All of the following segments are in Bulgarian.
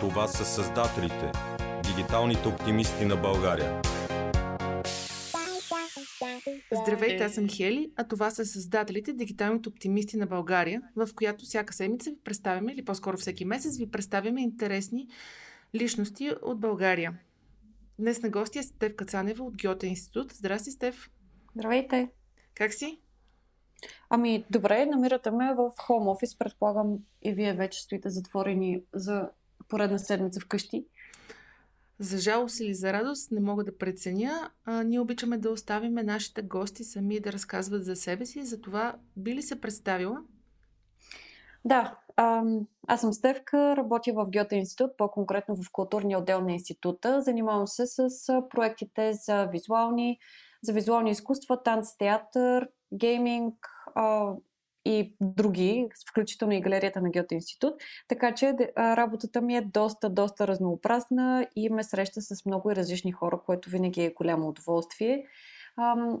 Това са създателите, дигиталните оптимисти на България. Здравейте, аз съм Хели, а това са създателите, дигиталните оптимисти на България, в която всяка седмица ви представяме, или по-скоро всеки месец ви представяме интересни личности от България. Днес на гости е Стефка Цанева от Goethe-Институт. Здрасти, Стеф! Здравейте! Как си? Ами, добре, намирате ме в хоум офис. Предполагам, и вие вече стоите затворени за поредна седмица вкъщи. За жалост или за радост, не мога да преценя. Ние обичаме да оставим нашите гости сами да разказват за себе си. За това би ли се представила? Да, аз съм Стефка, работя в Goethe-Институт, по-конкретно в културния отдел на института. Занимавам се с проектите за визуални изкуства, танц, театър, гейминг и други, включително и галерията на Goethe-Институт. Така че работата ми е доста разнообразна и ме среща с много и различни хора, което винаги е голямо удоволствие.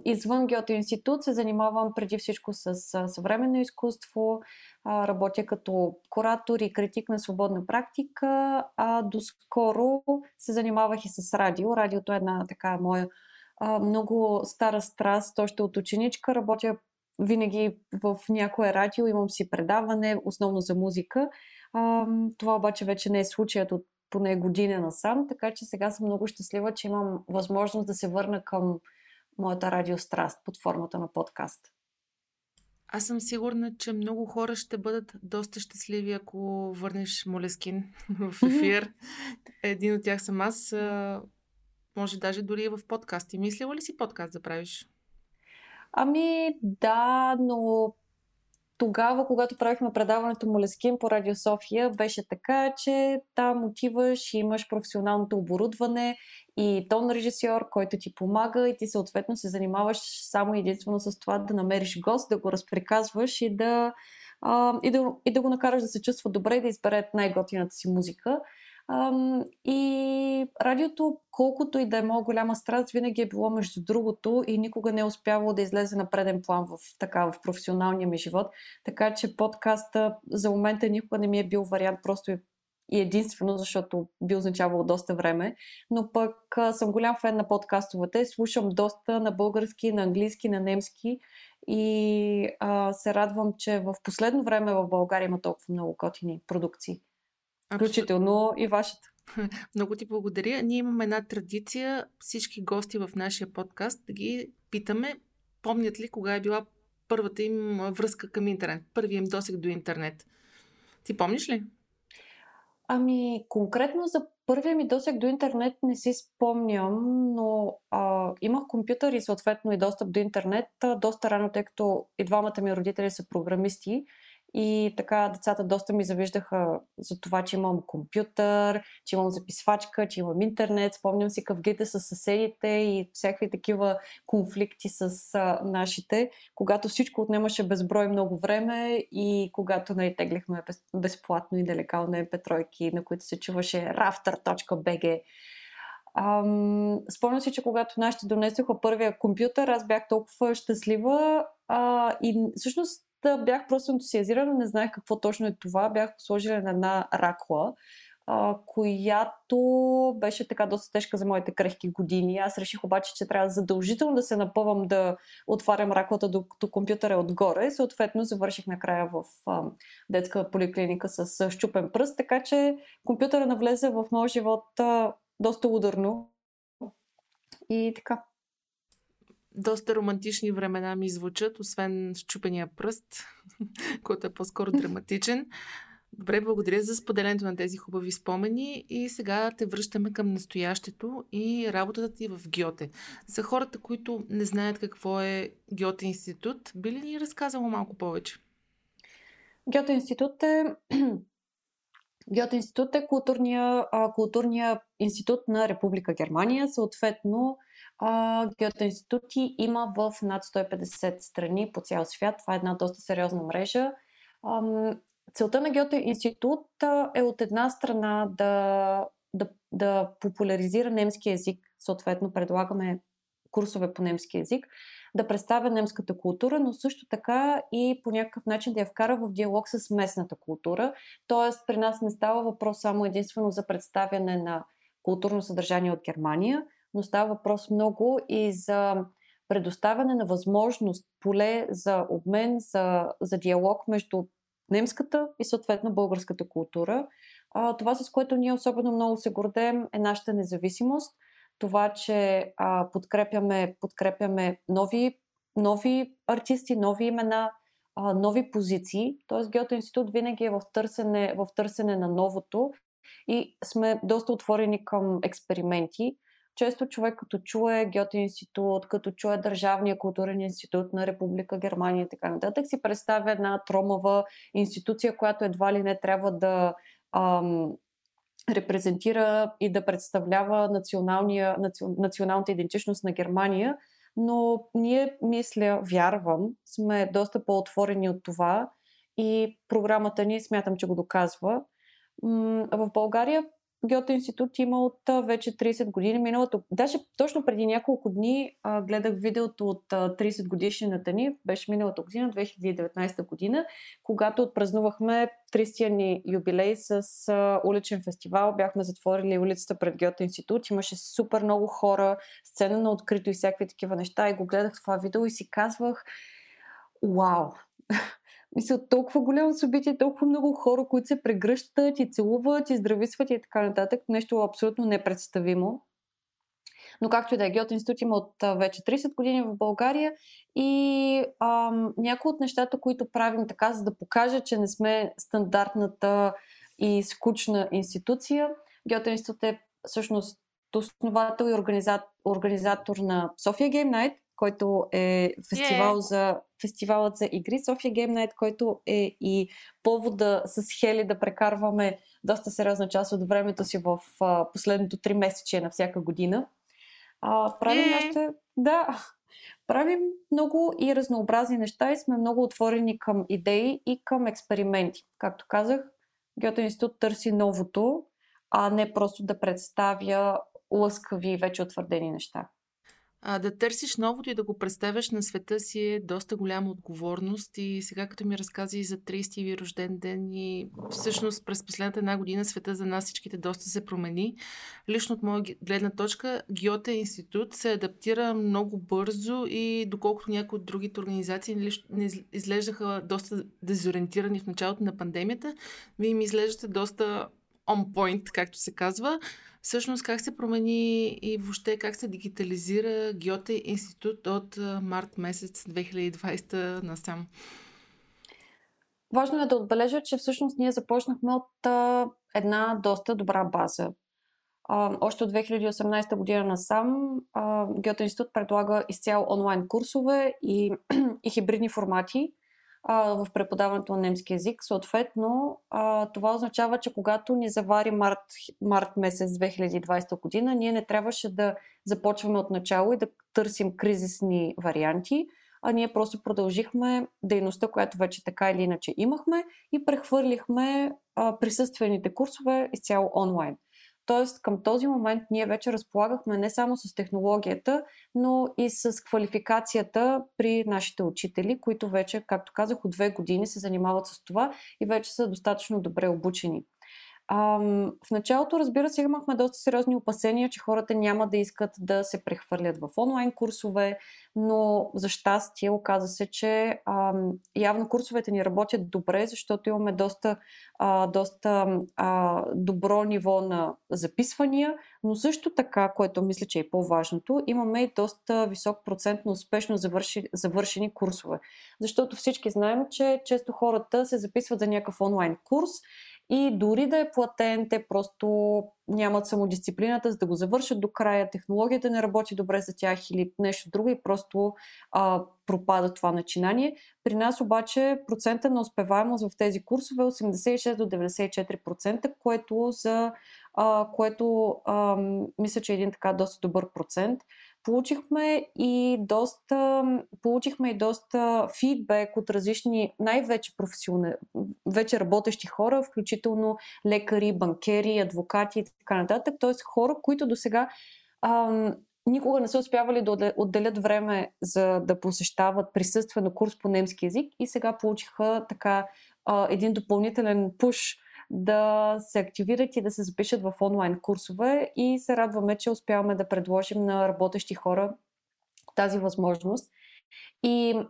Извън Goethe-Институт се занимавам преди всичко с съвременно изкуство, работя като куратор и критик на свободна практика, а доскоро се занимавах и с радио. Радиото е една така моя много стара страст, още от ученичка. Работя винаги в някое радио, имам си предаване, основно за музика. Това обаче вече не е случаят от поне година насам, така че сега съм много щастлива, че имам възможност да се върна към моята радиостраст под формата на подкаст. Аз съм сигурна, че много хора ще бъдат доста щастливи, ако върнеш Молескин в ефир. Един от тях съм аз. Може даже дори и в подкасти. Мислила ли си подкаст да правиш? Ами да, но тогава, когато правихме предаването Молескин по Радио София, беше така, че там отиваш и имаш професионалното оборудване и тон режисьор, който ти помага и ти съответно се занимаваш само единствено с това да намериш гост, да го разприказваш и да го накараш да се чувства добре и да избере най-готината си музика. И радиото, колкото и да е моя голяма страст, винаги е било между другото и никога не е успявало да излезе на преден план в професионалния ми живот, така че подкаста за момента никога не ми е бил вариант просто и единствено, защото би означавало доста време, но пък съм голям фен на подкастовете, слушам доста на български, на английски, на немски и се радвам, че в последно време в България има толкова много готини продукции. Включително и вашата. Много ти благодаря. Ние имаме една традиция всички гости в нашия подкаст да ги питаме, помнят ли кога е била първата им връзка към интернет, първият им досег до интернет. Ти помниш ли? Ами, конкретно за първия ми досег до интернет не си спомням, но имах компютър и съответно и достъп до интернет доста рано, тъй като и двамата ми родители са програмисти. И така децата доста ми завиждаха за това, че имам компютър, че имам записвачка, че имам интернет. Спомням си къвгите с съседите и всякакви такива конфликти с нашите, когато всичко отнемаше безброй много време и когато теглихме безплатно и нелегално MP3-ки, на които се чуваше rafter.bg. Спомням си, че когато нашите донесоха първия компютър, аз бях толкова щастлива и всъщност бях просто ентусиазирана, не знаех какво точно е това. Бях сложила на една ракла, която беше така доста тежка за моите крехки години. Аз реших обаче, че трябва задължително да се напъвам да отварям раклата, докато компютъра е отгоре. Съответно завърших накрая в детска поликлиника с щупен пръст, така че компютъра навлезе в моя живот доста ударно. И така. Доста романтични времена ми звучат, освен счупения пръст, който е по-скоро драматичен. Добре, благодаря за споделянето на тези хубави спомени и сега те връщаме към настоящето и работата ти в Goethe. За хората, които не знаят какво е Goethe-Институт, би ли ни разказала малко повече? Goethe-Институт е културния институт на Република Германия, съответно Goethe-институти има в над 150 страни по цял свят. Това е една доста сериозна мрежа. Целта на Goethe-институт е от една страна да популяризира немски език. Съответно предлагаме курсове по немски език. да представя немската култура, но също така и по някакъв начин да я вкара в диалог с местната култура. Тоест при нас не става въпрос само единствено за представяне на културно съдържание от Германия, но става въпрос много и за предоставяне на възможност, поле за обмен, за диалог между немската и съответно българската култура. Това, с което ние особено много се гордеем, е нашата независимост. Това, че подкрепяме нови артисти, нови имена, нови позиции. Тоест Goethe-Институт винаги е в търсене на новото и сме доста отворени към експерименти. Често човек като чуе Goethe-Институт, като чуе Държавния културен институт на Република Германия и така нататък, си представя една тромава институция, която едва ли не трябва да репрезентира и да представлява националната идентичност на Германия, но ние, вярвам, сме доста по-отворени от това и програмата ни, смятам, че го доказва. В България Goethe-Институт има от вече 30 години миналото. Даже точно преди няколко дни гледах видеото от 30 годишнината ни, беше миналата година, 2019 година, когато отпразнувахме 30-я ни юбилей с уличен фестивал. Бяхме затворили улицата пред Goethe-Институт, имаше супер много хора, сцена на открито и всякакви такива неща, и го гледах това видео и си казвах: вау! Мисля, толкова голямо събитие, толкова много хора, които се прегръщат и целуват и здрависват и така нататък. Нещо абсолютно непредставимо. Но както и да е, Goethe-Институт има от вече 30 години в България и някои от нещата, които правим така, за да покажа, че не сме стандартната и скучна институция. Goethe-Институт е всъщност основател и организатор на Sofia Game Night, който е фестивалът за игри, Sofia Game Night, който е и повода с Хели да прекарваме доста сериозна част от времето си в последното 3 месече на всяка година. Правим много и разнообразни неща и сме много отворени към идеи и към експерименти. Както казах, Goethe-Институт търси новото, а не просто да представя лъскави вече утвърдени неща. Да търсиш новото и да го представяш на света си е доста голяма отговорност, и сега като ми разказа и за 30-ти ви рожден ден, и всъщност през последната една година света за нас всичките доста се промени. Лично от моя гледна точка, Goethe-Институт се адаптира много бързо и доколкото някои от другите организации не изглеждаха доста дезориентирани в началото на пандемията, вие ми изглеждате доста on point, както се казва. Всъщност как се промени и въобще как се дигитализира Goethe-Институт от март месец 2020 насам? Важно е да отбележа, че всъщност ние започнахме от една доста добра база. Още от 2018 година насам Goethe-Институт предлага изцяло онлайн курсове и хибридни формати в преподаването на немски език. Съответно, това означава, че когато ни завари март месец 2020 година, ние не трябваше да започваме от начало и да търсим кризисни варианти, а ние просто продължихме дейността, която вече така или иначе имахме, и прехвърлихме присъствените курсове изцяло онлайн. Тоест към този момент ние вече разполагахме не само с технологията, но и с квалификацията при нашите учители, които вече, както казах, от 2 години се занимават с това и вече са достатъчно добре обучени. В началото, разбира се, имахме доста сериозни опасения, че хората няма да искат да се прехвърлят в онлайн курсове, но за щастие оказа се, че явно курсовете ни работят добре, защото имаме доста добро ниво на записвания, но също така, което мисля, че е по-важното, имаме и доста висок процент на успешно завършени курсове. Защото всички знаем, че често хората се записват за някакъв онлайн курс и дори да е платен, те просто нямат самодисциплината, за да го завършат до края, технологията не работи добре за тях или нещо друго и просто пропада това начинание. При нас обаче процента на успеваемост в тези курсове е 86 до 94%, което мисля, че е един така доста добър процент. Получихме и доста фидбек от различни, най-вече професионални, вече работещи хора, включително лекари, банкери, адвокати и така нататък. Т.е. хора, които досега никога не са успявали да отделят време за да посещават присъствено курс по немски език и сега получиха така един допълнителен пуш да се активират и да се запишат в онлайн курсове и се радваме, че успяваме да предложим на работещи хора тази възможност. И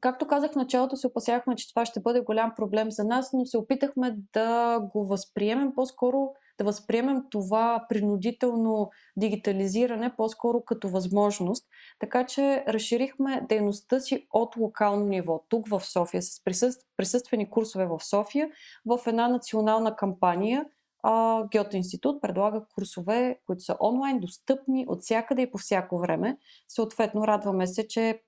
както казах в началото, се опасяхме, че това ще бъде голям проблем за нас, но се опитахме да го възприемем по-скоро, да възприемем това принудително дигитализиране по-скоро като възможност. Така че разширихме дейността си от локално ниво, тук в София, с присъствени курсове в София, в една национална кампания. Goethe-Институт предлага курсове, които са онлайн, достъпни от всякъде и по всяко време. Съответно, радваме се, че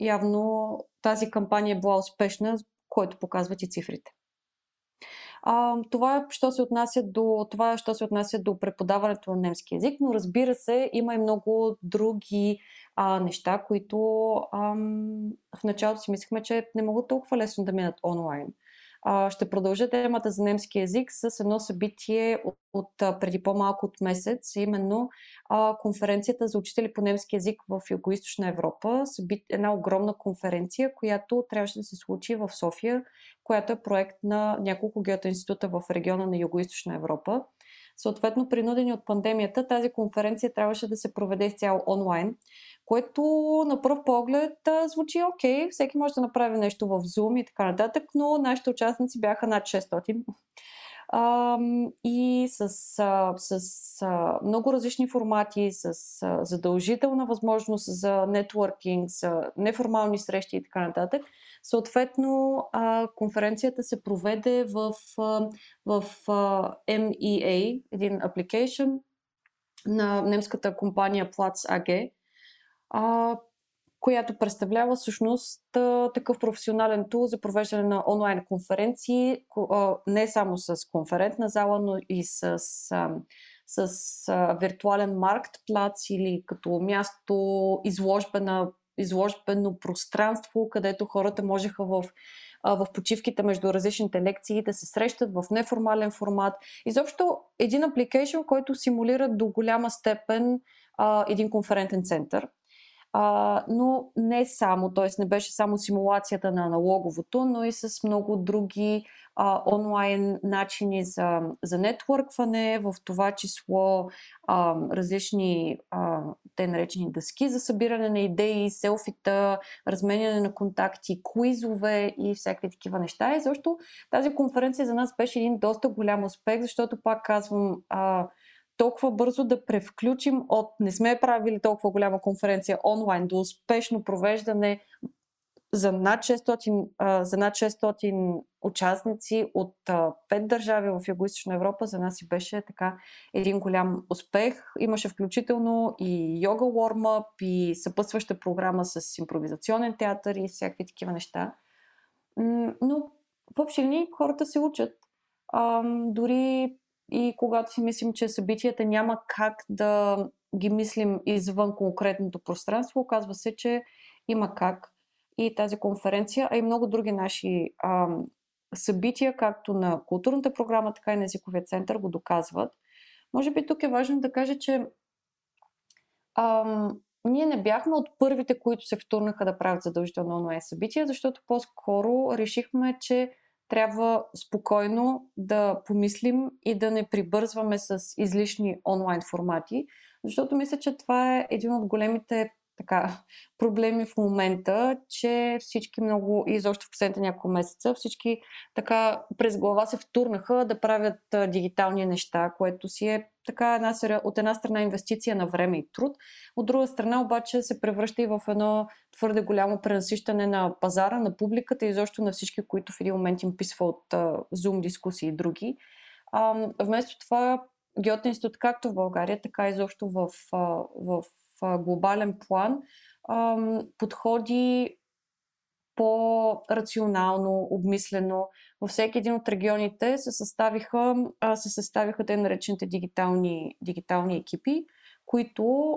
явно тази кампания е била успешна, което показват и цифрите. Това, що се отнася до преподаването на немски език, но разбира се, има и много други неща, които в началото си мислихме, че не могат толкова лесно да минат онлайн. Ще продължа темата за немски език с едно събитие от преди по-малко от месец, именно конференцията за учители по немски език в Югоизточна Европа. Една огромна конференция, която трябваше да се случи в София, която е проект на няколко Goethe-института в региона на Югоизточна Европа. Съответно, принудени от пандемията, тази конференция трябваше да се проведе изцяло онлайн, което на пръв поглед звучи окей, всеки може да направи нещо в Zoom и така нататък, но нашите участници бяха над 600 и с много различни формати, с задължителна възможност за нетворкинг, за неформални срещи и така нататък. Съответно, конференцията се проведе в MEA, един application на немската компания Platz AG, която представлява всъщност такъв професионален тул за провеждане на онлайн конференции, не само с конферентна зала, но и с виртуален маркетплац или като място изложбено пространство, където хората можеха в почивките между различните лекции да се срещат в неформален формат. Изобщо един апликейшън, който симулира до голяма степен един конферентен център. Но не само, т.е. не беше само симулацията на аналоговото, но и с много други онлайн начини за нетворкване, в това число различни те наречени дъски за събиране на идеи, селфита, разменяне на контакти, куизове и всякакви такива неща. И защото тази конференция за нас беше един доста голям успех, защото пак казвам, толкова бързо да превключим от не сме правили толкова голяма конференция онлайн до успешно провеждане за над 600 участници от 5 държави в Югоизточна Европа, за нас и беше така един голям успех. Имаше включително и йога уормъп, и съпътстваща програма с импровизационен театър и всякакви такива неща. Но въобще ни хората се учат. Дори и когато си мислим, че събитията няма как да ги мислим извън конкретното пространство, оказва се, че има как. И тази конференция, а и много други наши събития, както на културната програма, така и на езиковия център, го доказват. Може би тук е важно да кажа, че ние не бяхме от първите, които се втурнаха да правят задължително онлайн събития, защото по-скоро решихме, че трябва спокойно да помислим и да не прибързваме с излишни онлайн формати, защото мисля, че това е един от големите проблеми в момента, че всички много, и изобщо в последните няколко месеца, всички така през глава се втурнаха да правят дигитални неща, което си е така от една страна инвестиция на време и труд, от друга страна обаче се превръща и в едно твърде голямо пренасищане на пазара, на публиката и изобщо на всички, които в един момент им писва от Zoom дискусии и други. Вместо това Goethe-Институт както в България, така и изобщо в глобален план подходи по-рационално, обмислено. Във всеки един от регионите се съставиха те наречените дигитални екипи, които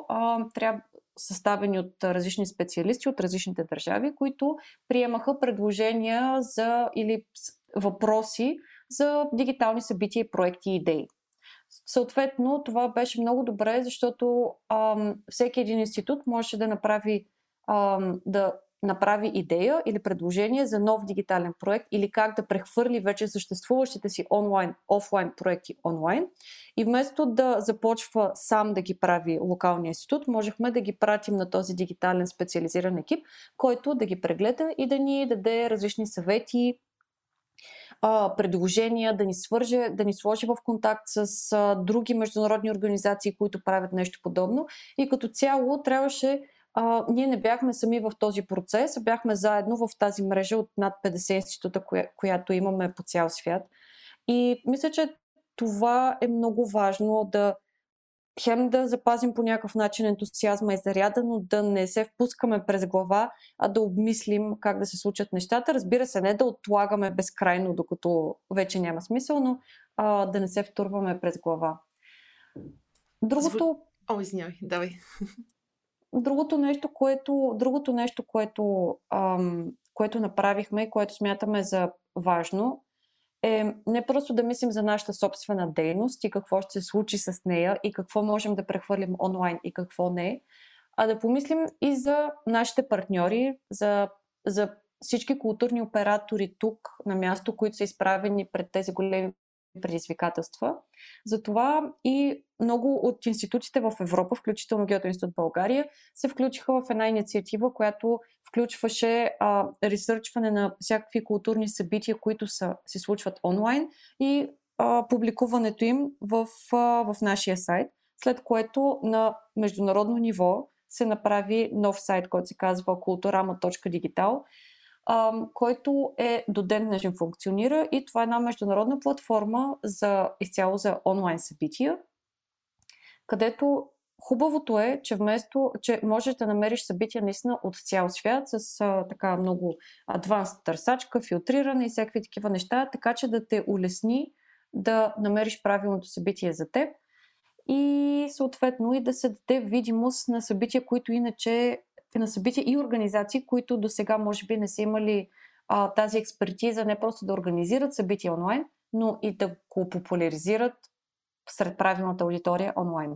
съставени от различни специалисти от различните държави, които приемаха предложения или въпроси за дигитални събития, проекти и идеи. Съответно, това беше много добре, защото всеки един институт можеше да направи, идея или предложение за нов дигитален проект или как да прехвърли вече съществуващите си онлайн, офлайн проекти онлайн. И вместо да започва сам да ги прави локалния институт, можехме да ги пратим на този дигитален специализиран екип, който да ги прегледа и да ни даде различни съвети, предложения, да ни сложи в контакт с други международни организации, които правят нещо подобно. И като цяло трябваше, ние не бяхме сами в този процес, бяхме заедно в тази мрежа от над 50 института, която имаме по цял свят. И мисля, че това е много важно, да хем да запазим по някакъв начин ентусиазма и заряда, но да не се впускаме през глава, а да обмислим как да се случат нещата. Разбира се, не да отлагаме безкрайно, докато вече няма смисъл, но да не се втурваме през глава. Другото нещо, което направихме и което смятаме за важно, е не просто да мислим за нашата собствена дейност и какво ще се случи с нея и какво можем да прехвърлим онлайн и какво не, а да помислим и за нашите партньори, за всички културни оператори тук на място, които са изправени пред тези големи предизвикателства. Затова и много от институтите в Европа, включително Goethe-Институт България, се включиха в една инициатива, която включваше ресърчване на всякакви културни събития, които се случват онлайн, и публикуването им в нашия сайт, след което на международно ниво се направи нов сайт, който се казва kulturama.digital, който е до ден днешен функционира, и това е една международна платформа изцяло за онлайн събития, където хубавото е, че можеш да намериш събития наистина от цял свят с така много адванс търсачка, филтриране и всякакви такива неща, така че да те улесни да намериш правилното събитие за теб и съответно и да се даде видимост на събития, които иначе на събития и организации, които до сега може би не са имали тази експертиза не просто да организират събития онлайн, но и да го популяризират сред правилната аудитория онлайн.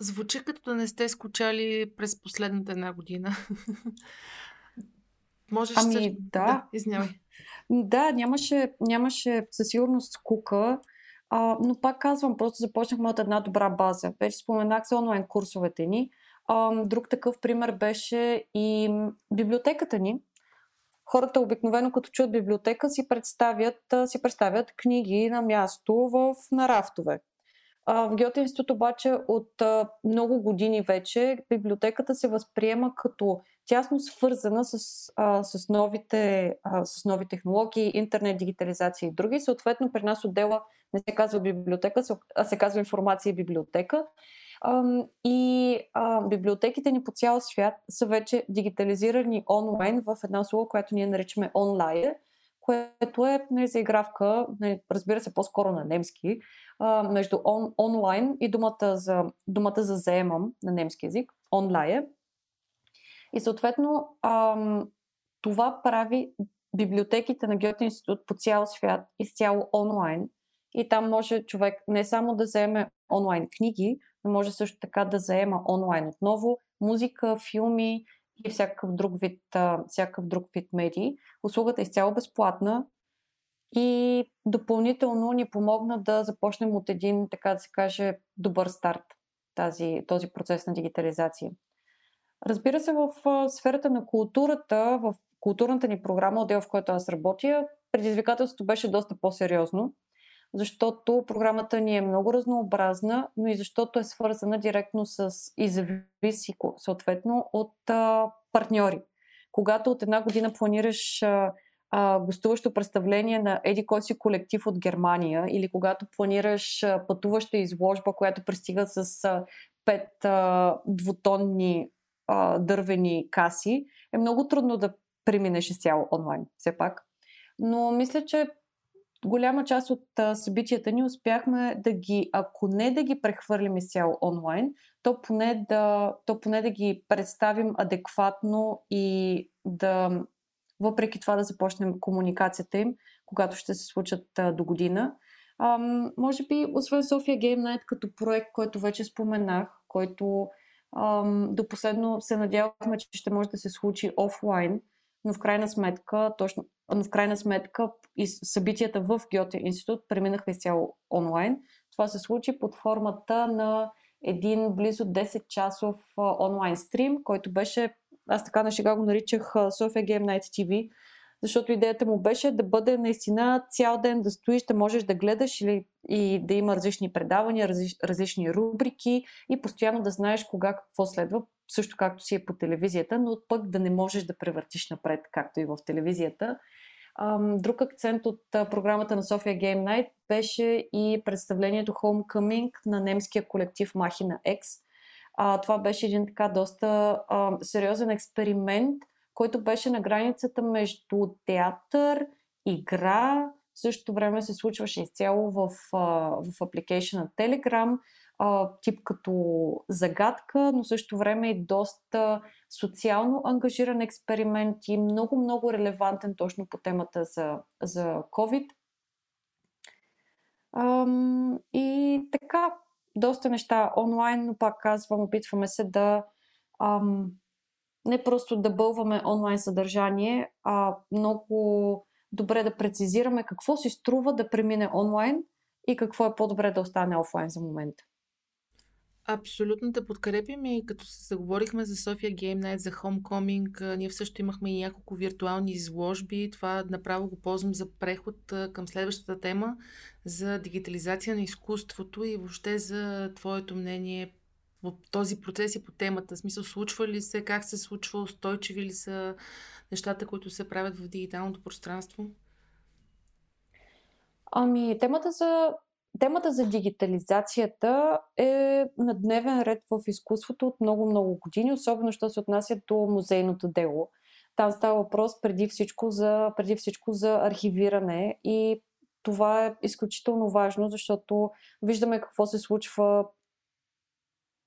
Звучи като да не сте скучали през последната една година. Извинявай. Да, нямаше със сигурност скука, но пак казвам, просто започнахме от една добра база. Вече споменах за онлайн курсовете ни. Друг такъв пример беше и библиотеката ни. Хората обикновено като чуят библиотека си представят книги на място на рафтове. В Goethe-Институт обаче от много години вече библиотеката се възприема като тясно свързана с нови технологии, интернет, дигитализация и други. Съответно при нас отдела не се казва библиотека, а се казва информация и библиотека. И библиотеките ни по цял свят са вече дигитализирани онлайн в една услуга, която ние наричаме онлайн, което е заигравка, разбира се, по-скоро на немски, между онлайн и думата за заемам на немски език, онлайн. И съответно това прави библиотеките на Goethe-Институт по цял свят изцяло онлайн. И там може човек не само да заеме онлайн книги, но може също така да заема онлайн отново музика, филми и всякакъв друг вид медии. Услугата е изцяло безплатна и допълнително ни помогна да започнем от един, така да се каже, добър старт този процес на дигитализация. Разбира се, в сферата на културата, в културната ни програма, отдел в който аз работя, предизвикателството беше доста по-сериозно, защото програмата ни е много разнообразна, но и защото е свързана директно и зависи съответно от партньори. Когато от една година планираш гостуващо представление на еди-кой си колектив от Германия, или когато планираш пътуваща изложба, която пристига с 5 двутонни дървени каси, е много трудно да преминеш изцяло онлайн, все пак. Но мисля, че голяма част от събитията ни успяхме да ги, ако не да ги прехвърлим изцяло онлайн, то поне да ги представим адекватно и да, въпреки това, да започнем комуникацията им, когато ще се случат до година. Може би, освен Sofia Game Night като проект, който вече споменах, който до последно се надявахме, че ще може да се случи офлайн, но в крайна сметка, събитията в Goethe-Институт преминаха изцяло онлайн. Това се случи под формата на един близо 10-часов онлайн стрим, който беше, аз така на шега го наричах Sofia Game Night TV, защото идеята му беше да бъде наистина цял ден да стоиш, да можеш да гледаш и да има различни предавания, различни рубрики и постоянно да знаеш кога какво следва, също както си е по телевизията, но пък да не можеш да превъртиш напред, както и в телевизията. Друг акцент от програмата на Sofia Game Night беше и представлението Homecoming на немския колектив Machina X. Това беше един така доста сериозен експеримент, който беше на границата между театър, игра, в същото време се случваше изцяло в апликейшъна Telegram, тип като загадка, но в същото време и доста социално ангажиран експеримент и много-много релевантен точно по темата за COVID. И така, доста неща онлайн, но пак казвам, опитваме се да... не просто да бълваме онлайн съдържание, а много добре да прецизираме какво си струва да премине онлайн и какво е по-добре да остане офлайн за момента. Абсолютно да подкрепим и като се заговорихме за Sofia Game Night, за Homecoming, ние всъщност имахме и няколко виртуални изложби. Това направо го ползвам за преход към следващата тема за дигитализация на изкуството и въобще за твоето мнение в този процес и по темата. В смисъл, случва ли се, как се случва, устойчиви ли са нещата, които се правят в дигиталното пространство? Темата за дигитализацията е на дневен ред в изкуството от много-много години, особено що се отнася до музейното дело. Там става въпрос преди всичко за архивиране и това е изключително важно, защото виждаме какво се случва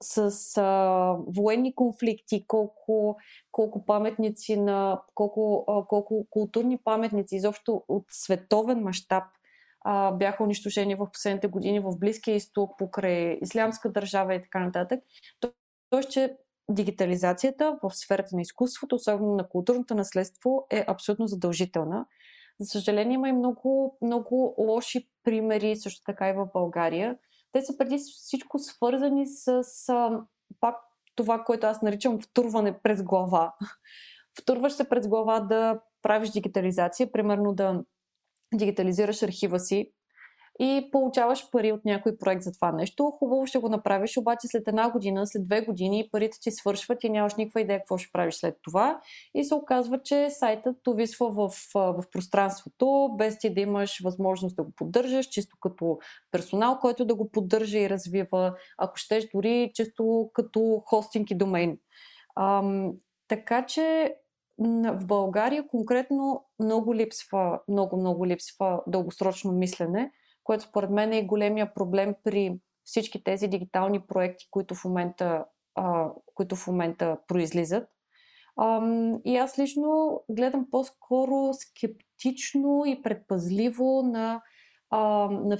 с военни конфликти, колко културни паметници изобщо от световен мащаб бяха унищожени в последните години в Близкия изток, покрай Ислямска държава и така нататък. Тоест, че дигитализацията в сферата на изкуството, особено на културното наследство, е абсолютно задължителна. За съжаление, има и много, много лоши примери, също така и в България. Те са преди всичко свързани с пак това, което аз наричам втурване през глава. Втурваш се през глава да правиш дигитализация, примерно да дигитализираш архива си и получаваш пари от някой проект за това нещо. Хубаво ще го направиш, обаче след 1 година, след 2 години парите ти свършват и нямаш никаква идея какво ще правиш след това. И се оказва, че сайтът увисва в пространството, без ти да имаш възможност да го поддържаш, чисто като персонал, който да го поддържа и развива, ако щеш дори чисто като хостинг и домейн. Така че в България конкретно много липсва дългосрочно мислене, което според мен е и големия проблем при всички тези дигитални проекти, които в момента произлизат. И аз лично гледам по-скоро скептично и предпазливо на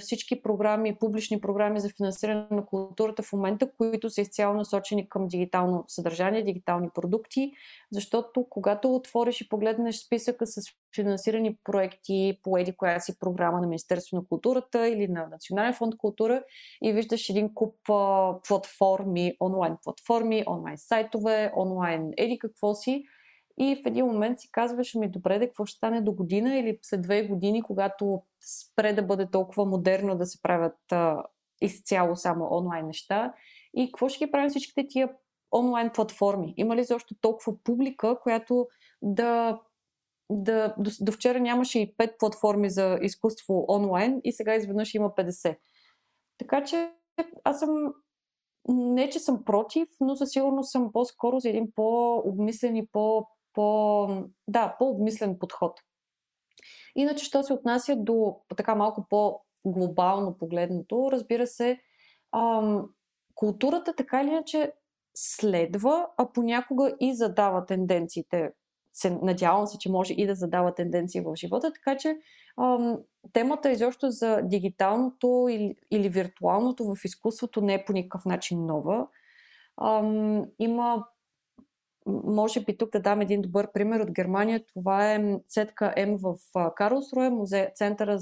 всички програми, публични програми за финансиране на културата в момента, които са изцяло насочени към дигитално съдържание, дигитални продукти, защото когато отвориш и погледнеш списъка с финансирани проекти по коя си програма на Министерство на културата или на Национален фонд култура и виждаш един куп платформи, онлайн сайтове, онлайн какво си, и в един момент си казваш, добре, какво ще стане до година или след 2 години, когато спре да бъде толкова модерно да се правят изцяло само онлайн неща. И какво ще ги правим всичките тия онлайн платформи? Има ли защо толкова публика, която до вчера нямаше и 5 платформи за изкуство онлайн и сега изведнъж има 50? Така че не, че съм против, но със сигурност съм по-скоро за един по-обмислен и по-обмислен подход. Иначе, що се отнася до така малко по-глобално погледнато, разбира се, културата така или иначе следва, а понякога и задава тенденциите. Надявам се, че може и да задава тенденции в живота, така че Темата изобщо за дигиталното или виртуалното в изкуството не е по никакъв начин нова. Има, може би тук да дам един добър пример от Германия. Това е ЦКМ в Карлсруе, Центъра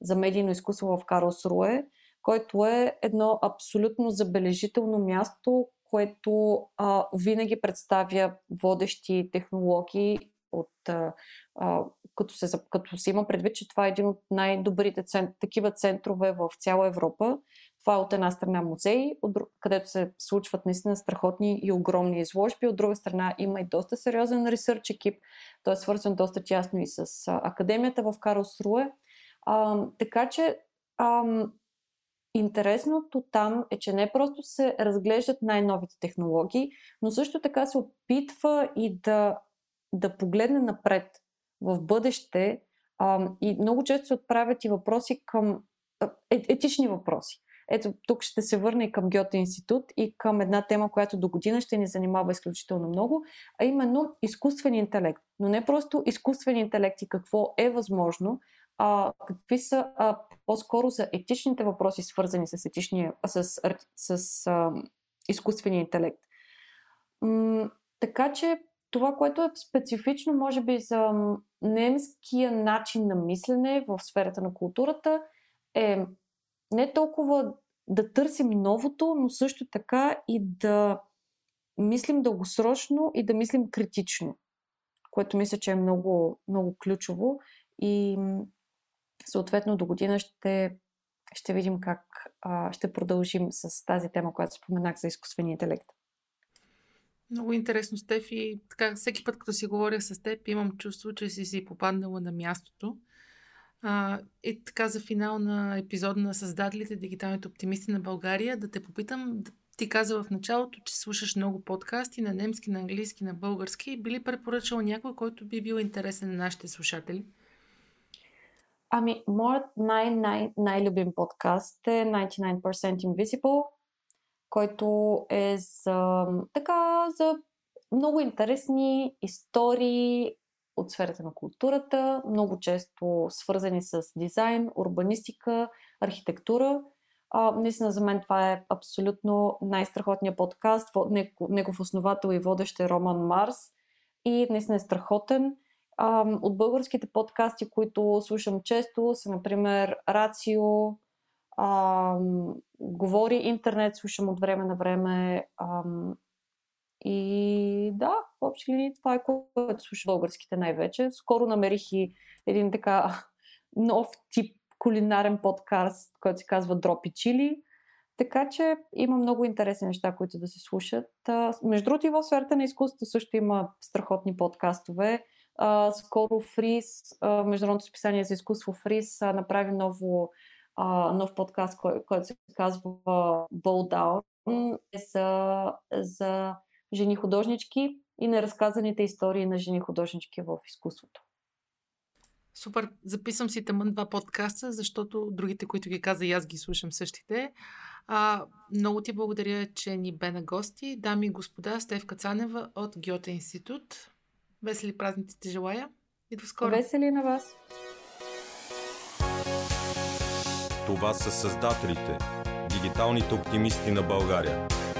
за медийно изкуство в Карлсруе, който е едно абсолютно забележително място, което винаги представя водещи технологии като се има предвид, че това е един от най-добрите такива центрове в цяла Европа. Това е от една страна музеи, където се случват наистина страхотни и огромни изложби. От друга страна има и доста сериозен ресърч екип. Той е свързан доста тясно и с академията в Карлсруе. Така че интересното там е, че не просто се разглеждат най-новите технологии, но също така се опитва и да погледне напред в бъдеще, и много често се отправят и въпроси към етични въпроси. Ето тук ще се върна и към Goethe-Институт и към една тема, която до година ще ни занимава изключително много, а именно изкуствен интелект. Но не просто изкуствен интелект и какво е възможно, а какви са по-скоро за етичните въпроси, свързани с изкуствения интелект. Така че това, което е специфично, може би, за немския начин на мислене в сферата на културата, е не толкова да търсим новото, но също така и да мислим дългосрочно и да мислим критично, което мисля, че е много, много ключово и съответно до година ще видим как ще продължим с тази тема, която споменах за изкуствения интелект. Много интересно, Стеф, и така, всеки път, като си говоря с теб, имам чувство, че си попаднала на мястото. И така, за финал на епизода на Създателите, дигиталните оптимисти на България, да те попитам, ти каза в началото, че слушаш много подкасти на немски, на английски, на български. Би ли препоръчал някой, който би бил интересен на нашите слушатели? Ами, моят най-любим подкаст е 99% invisible, който е за много интересни истории от сферата на културата, много често свързани с дизайн, урбанистика, архитектура. Наистина за мен това е абсолютно най-страхотният подкаст. Негов основател и водещ е Роман Марс и наистина е страхотен. От българските подкасти, които слушам често, са например Рацио, Говори интернет, слушам от време на време, и да, въобще това е което слушам българските най-вече. Скоро намерих и един така нов тип кулинарен подкаст, който се казва Dropy Chili, така че има много интересни неща, които да се слушат. Между другото и в сферата на изкуството също има страхотни подкастове. Скоро Фриз, международното списание за изкуство Фриз, направи нов подкаст, който се казва Bow Down, за жени художнички и неразказаните истории на жени художнички в изкуството. Супер! Записвам си тъмън два подкаста, защото другите, които ги каза, и аз ги слушам същите. Много ти благодаря, че ни бе на гости. Дами и господа, Стефка Цанева от Goethe-Институт. Весели празници ти желая и до скоро! Весели на вас! Това са Създателите, дигиталните оптимисти на България.